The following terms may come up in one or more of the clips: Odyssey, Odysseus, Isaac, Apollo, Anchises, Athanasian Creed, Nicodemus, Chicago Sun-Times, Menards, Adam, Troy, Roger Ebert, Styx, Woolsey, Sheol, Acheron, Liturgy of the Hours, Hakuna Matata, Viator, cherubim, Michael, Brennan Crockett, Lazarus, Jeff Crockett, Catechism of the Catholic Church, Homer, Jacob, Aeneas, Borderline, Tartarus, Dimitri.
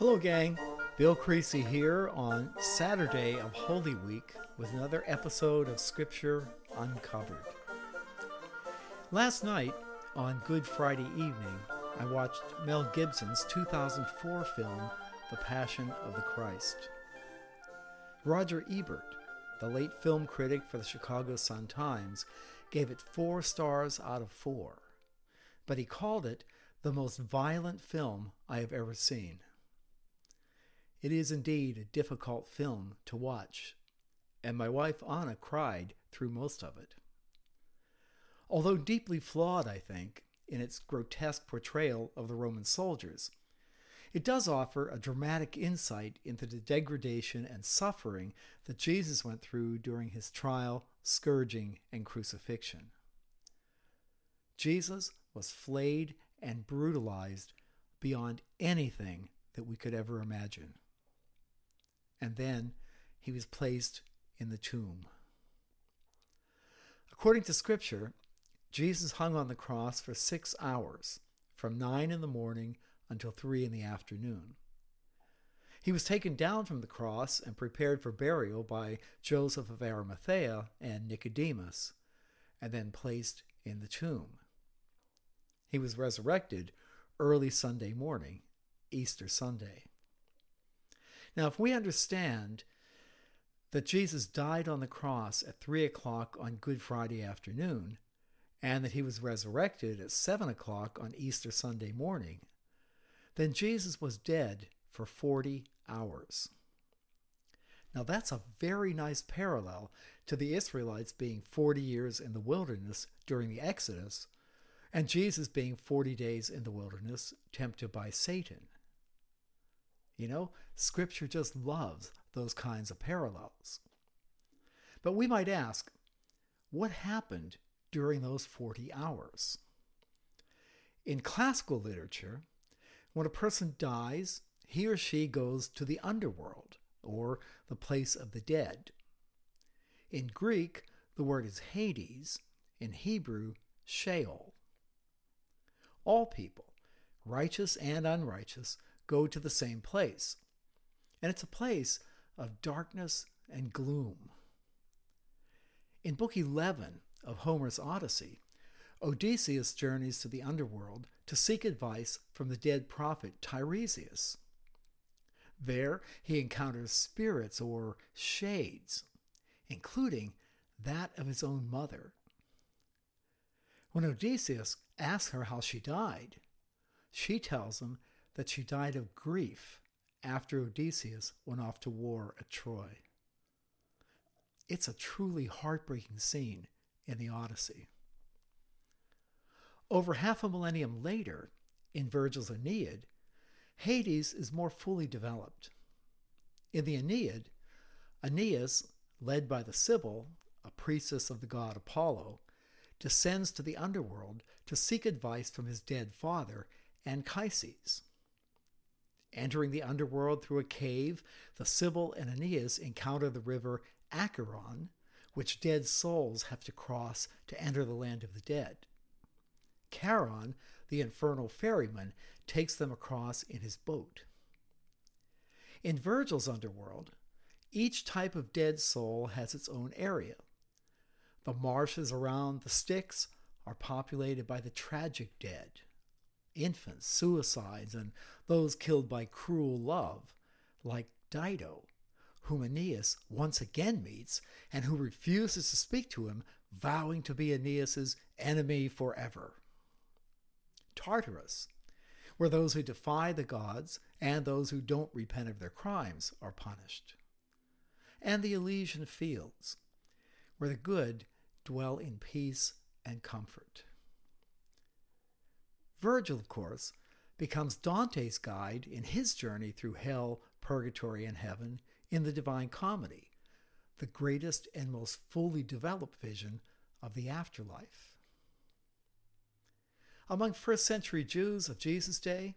Hello gang, Bill Creasy here on Saturday of Holy Week with another episode of Scripture Uncovered. Last night on Good Friday evening, I watched Mel Gibson's 2004 film, The Passion of the Christ. Roger Ebert, the late film critic for the Chicago Sun-Times, gave it 4 stars out of 4, but he called it the most violent film I have ever seen. It is indeed a difficult film to watch, and my wife Anna cried through most of it. Although deeply flawed, I think, in its grotesque portrayal of the Roman soldiers, it does offer a dramatic insight into the degradation and suffering that Jesus went through during his trial, scourging, and crucifixion. Jesus was flayed and brutalized beyond anything that we could ever imagine. And then he was placed in the tomb. According to Scripture, Jesus hung on the cross for 6 hours, from 9 in the morning until 3 in the afternoon. He was taken down from the cross and prepared for burial by Joseph of Arimathea and Nicodemus, and then placed in the tomb. He was resurrected early Sunday morning, Easter Sunday. Now, if we understand that Jesus died on the cross at 3 o'clock on Good Friday afternoon, and that he was resurrected at 7 o'clock on Easter Sunday morning, then Jesus was dead for 40 hours. Now, that's a very nice parallel to the Israelites being 40 years in the wilderness during the Exodus, and Jesus being 40 days in the wilderness, tempted by Satan. You know, Scripture just loves those kinds of parallels. But we might ask, what happened during those 40 hours? In classical literature, when a person dies, he or she goes to the underworld, or the place of the dead. In Greek, the word is Hades, in Hebrew, Sheol. All people, righteous and unrighteous, go to the same place, and it's a place of darkness and gloom. In Book 11 of Homer's Odyssey, Odysseus journeys to the underworld to seek advice from the dead prophet Tiresias. There, he encounters spirits or shades, including that of his own mother. When Odysseus asks her how she died, she tells him that she died of grief after Odysseus went off to war at Troy. It's a truly heartbreaking scene in the Odyssey. Over 500 years later, in Virgil's Aeneid, Hades is more fully developed. In the Aeneid, Aeneas, led by the Sibyl, a priestess of the god Apollo, descends to the underworld to seek advice from his dead father, Anchises. Entering the underworld through a cave, the Sibyl and Aeneas encounter the river Acheron, which dead souls have to cross to enter the land of the dead. Charon, the infernal ferryman, takes them across in his boat. In Virgil's underworld, each type of dead soul has its own area. The marshes around the Styx are populated by the tragic dead, infants, suicides, and those killed by cruel love, like Dido, whom Aeneas once again meets and who refuses to speak to him, vowing to be Aeneas's enemy forever. Tartarus, where those who defy the gods and those who don't repent of their crimes are punished. And the Elysian Fields, where the good dwell in peace and comfort. Virgil, of course, becomes Dante's guide in his journey through hell, purgatory, and heaven in the Divine Comedy, the greatest and most fully developed vision of the afterlife. Among first-century Jews of Jesus' day,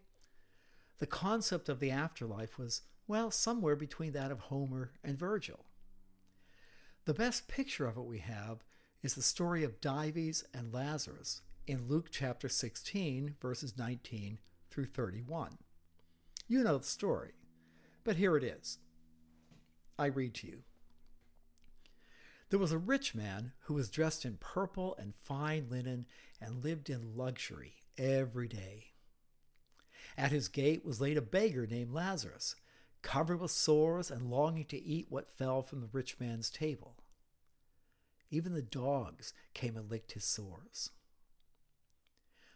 the concept of the afterlife was, well, somewhere between that of Homer and Virgil. The best picture of it we have is the story of Dives and Lazarus in Luke chapter 16, verses 19 through 31. You know the story. But here it is. I read to you. There was a rich man who was dressed in purple and fine linen and lived in luxury every day. At his gate was laid a beggar named Lazarus, covered with sores and longing to eat what fell from the rich man's table. Even the dogs came and licked his sores.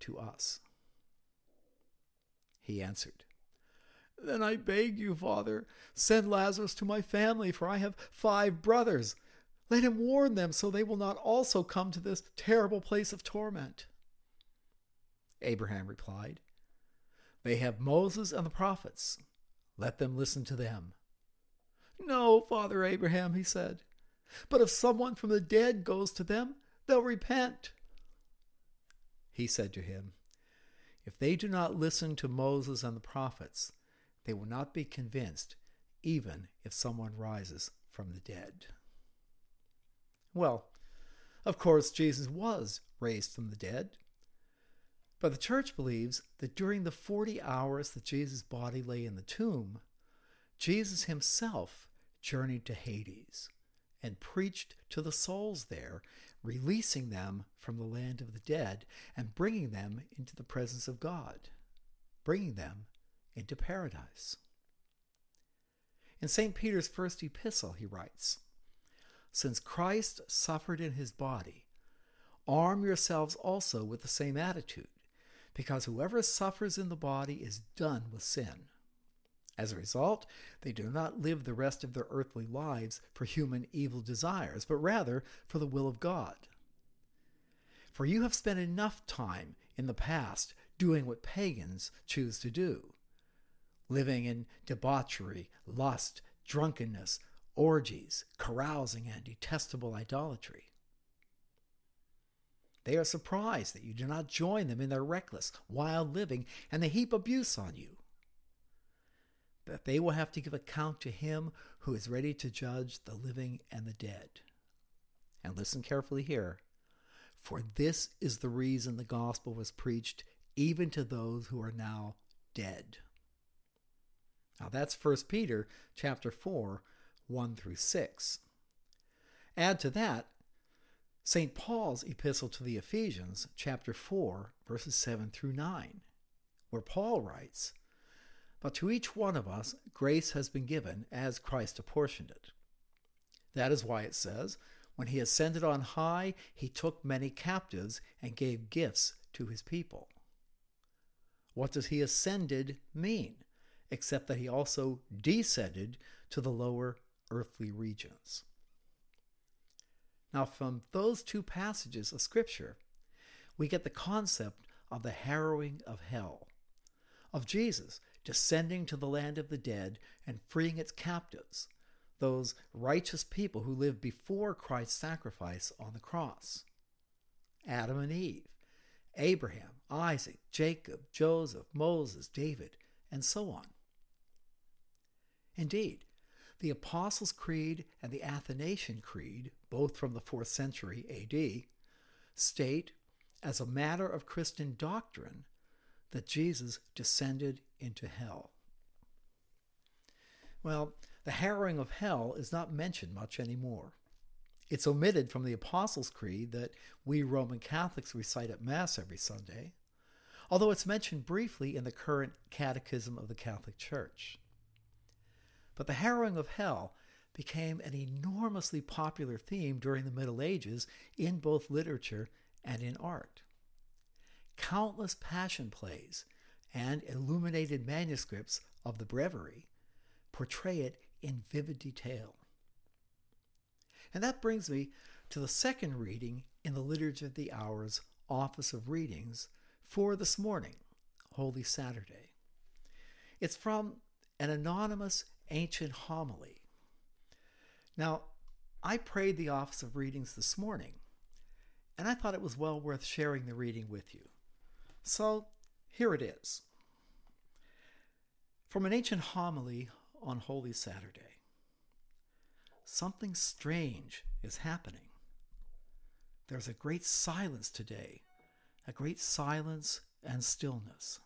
to us." He answered, "Then I beg you, Father, send Lazarus to my family, for I have 5 brothers. Let him warn them so they will not also come to this terrible place of torment." Abraham replied, "They have Moses and the prophets. Let them listen to them." "No, Father Abraham," he said, "but if someone from the dead goes to them, they'll repent." He said to him, "If they do not listen to Moses and the prophets, they will not be convinced, even if someone rises from the dead." Well, of course, Jesus was raised from the dead. But the church believes that during the 40 hours that Jesus' body lay in the tomb, Jesus himself journeyed to Hades and preached to the souls there, releasing them from the land of the dead and bringing them into the presence of God, bringing them into paradise. In St. Peter's first epistle, he writes, "Since Christ suffered in his body, arm yourselves also with the same attitude, because whoever suffers in the body is done with sin. As a result, they do not live the rest of their earthly lives for human evil desires, but rather for the will of God. For you have spent enough time in the past doing what pagans choose to do, living in debauchery, lust, drunkenness, orgies, carousing, and detestable idolatry. They are surprised that you do not join them in their reckless, wild living, and they heap abuse on you. That they will have to give account to him who is ready to judge the living and the dead. And listen carefully here. For this is the reason the gospel was preached even to those who are now dead." Now that's 1 Peter chapter 4, 1 through 6. Add to that St. Paul's epistle to the Ephesians chapter 4, verses 7 through 9, where Paul writes, "But to each one of us, grace has been given as Christ apportioned it. That is why it says, when he ascended on high, he took many captives and gave gifts to his people." What does he ascended mean, except that he also descended to the lower earthly regions? Now, from those two passages of Scripture, we get the concept of the harrowing of hell, of Jesus descending to the land of the dead and freeing its captives, those righteous people who lived before Christ's sacrifice on the cross. Adam and Eve, Abraham, Isaac, Jacob, Joseph, Moses, David, and so on. Indeed, the Apostles' Creed and the Athanasian Creed, both from the 4th century AD, state, as a matter of Christian doctrine, that Jesus descended into hell. Well, the harrowing of hell is not mentioned much anymore. It's omitted from the Apostles' Creed that we Roman Catholics recite at Mass every Sunday, although it's mentioned briefly in the current Catechism of the Catholic Church. But the harrowing of hell became an enormously popular theme during the Middle Ages in both literature and in art. Countless passion plays and illuminated manuscripts of the Breviary portray it in vivid detail. And that brings me to the second reading in the Liturgy of the Hours Office of Readings for this morning, Holy Saturday. It's from an anonymous ancient homily. Now, I prayed the Office of Readings this morning, and I thought it was well worth sharing the reading with you. So, here it is. From an ancient homily on Holy Saturday. Something strange is happening. There's a great silence today, a great silence and stillness.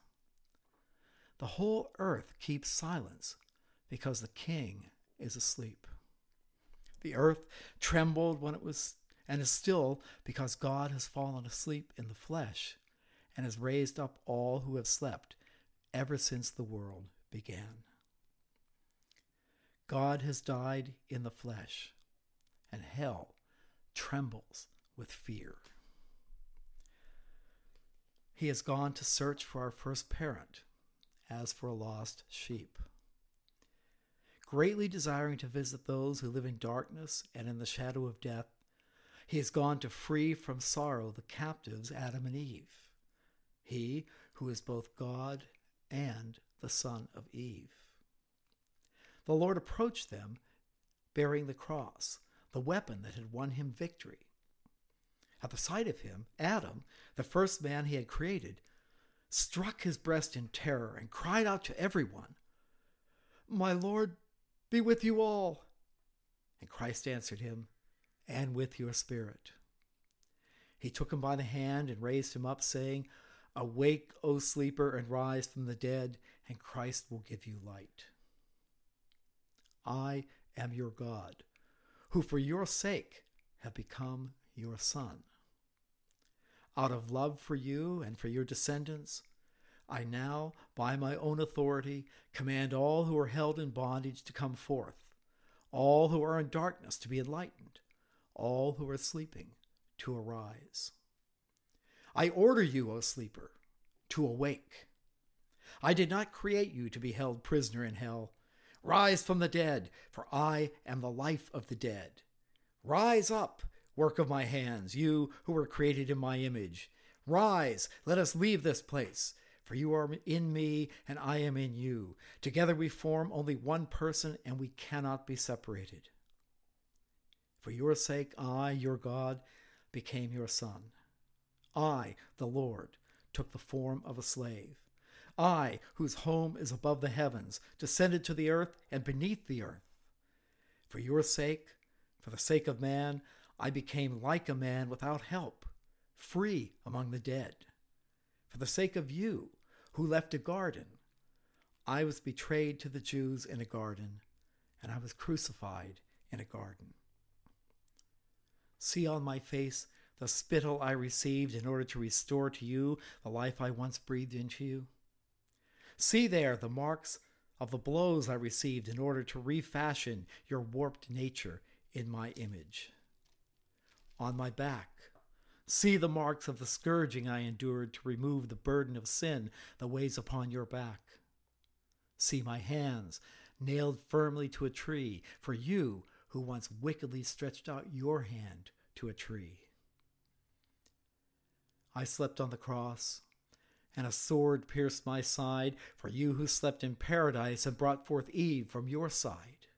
The whole earth keeps silence because the king is asleep. The earth trembled when it was and is still because God has fallen asleep in the flesh and has raised up all who have slept ever since the world began. God has died in the flesh, and hell trembles with fear. He has gone to search for our first parent, as for a lost sheep. Greatly desiring to visit those who live in darkness and in the shadow of death, he has gone to free from sorrow the captives Adam and Eve, he who is both God and the son of Eve. The Lord approached them, bearing the cross, the weapon that had won him victory. At the sight of him, Adam, the first man he had created, struck his breast in terror and cried out to everyone, "My Lord, be with you all." And Christ answered him, "And with your spirit." He took him by the hand and raised him up, saying, "Awake, O sleeper, and rise from the dead, and Christ will give you light. I am your God, who for your sake have become your son. Out of love for you and for your descendants, I now, by my own authority, command all who are held in bondage to come forth, all who are in darkness to be enlightened, all who are sleeping to arise. I order you, O sleeper, to awake. I did not create you to be held prisoner in hell. Rise from the dead, for I am the life of the dead. Rise up, work of my hands, you who were created in my image. Rise, let us leave this place, for you are in me and I am in you. Together we form only one person and we cannot be separated. For your sake, I, your God, became your son. I, the Lord, took the form of a slave. I, whose home is above the heavens, descended to the earth and beneath the earth. For your sake, for the sake of man, I became like a man without help, free among the dead. For the sake of you, who left a garden, I was betrayed to the Jews in a garden, and I was crucified in a garden. See on my face the spittle I received in order to restore to you the life I once breathed into you. See there the marks of the blows I received in order to refashion your warped nature in my image. On my back, see the marks of the scourging I endured to remove the burden of sin that weighs upon your back. See my hands, nailed firmly to a tree, for you who once wickedly stretched out your hand to a tree. I slept on the cross, and a sword pierced my side, for you who slept in paradise and brought forth Eve from your side.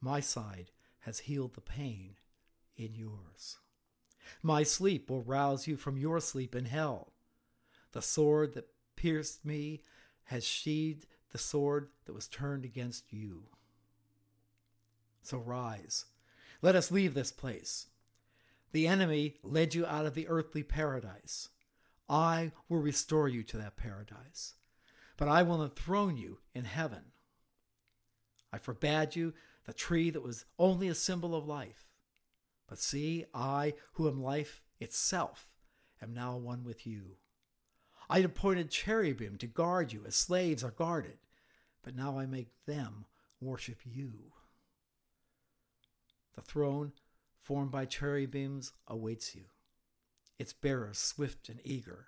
My side has healed the pain in yours. My sleep will rouse you from your sleep in hell. The sword that pierced me has sheathed the sword that was turned against you. So rise, let us leave this place. The enemy led you out of the earthly paradise. I will restore you to that paradise, but I will enthrone you in heaven. I forbade you the tree that was only a symbol of life, but see, I, who am life itself, am now one with you. I had appointed cherubim to guard you as slaves are guarded, but now I make them worship you. The throne, formed by cherubims, awaits you, its bearer swift and eager.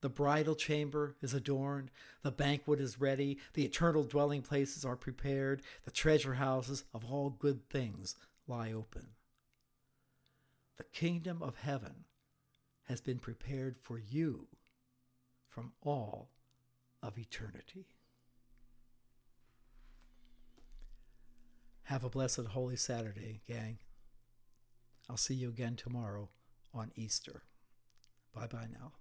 The bridal chamber is adorned, the banquet is ready, the eternal dwelling places are prepared, the treasure houses of all good things lie open. The kingdom of heaven has been prepared for you from all of eternity. Have a blessed Holy Saturday, gang. I'll see you again tomorrow on Easter. Bye-bye now.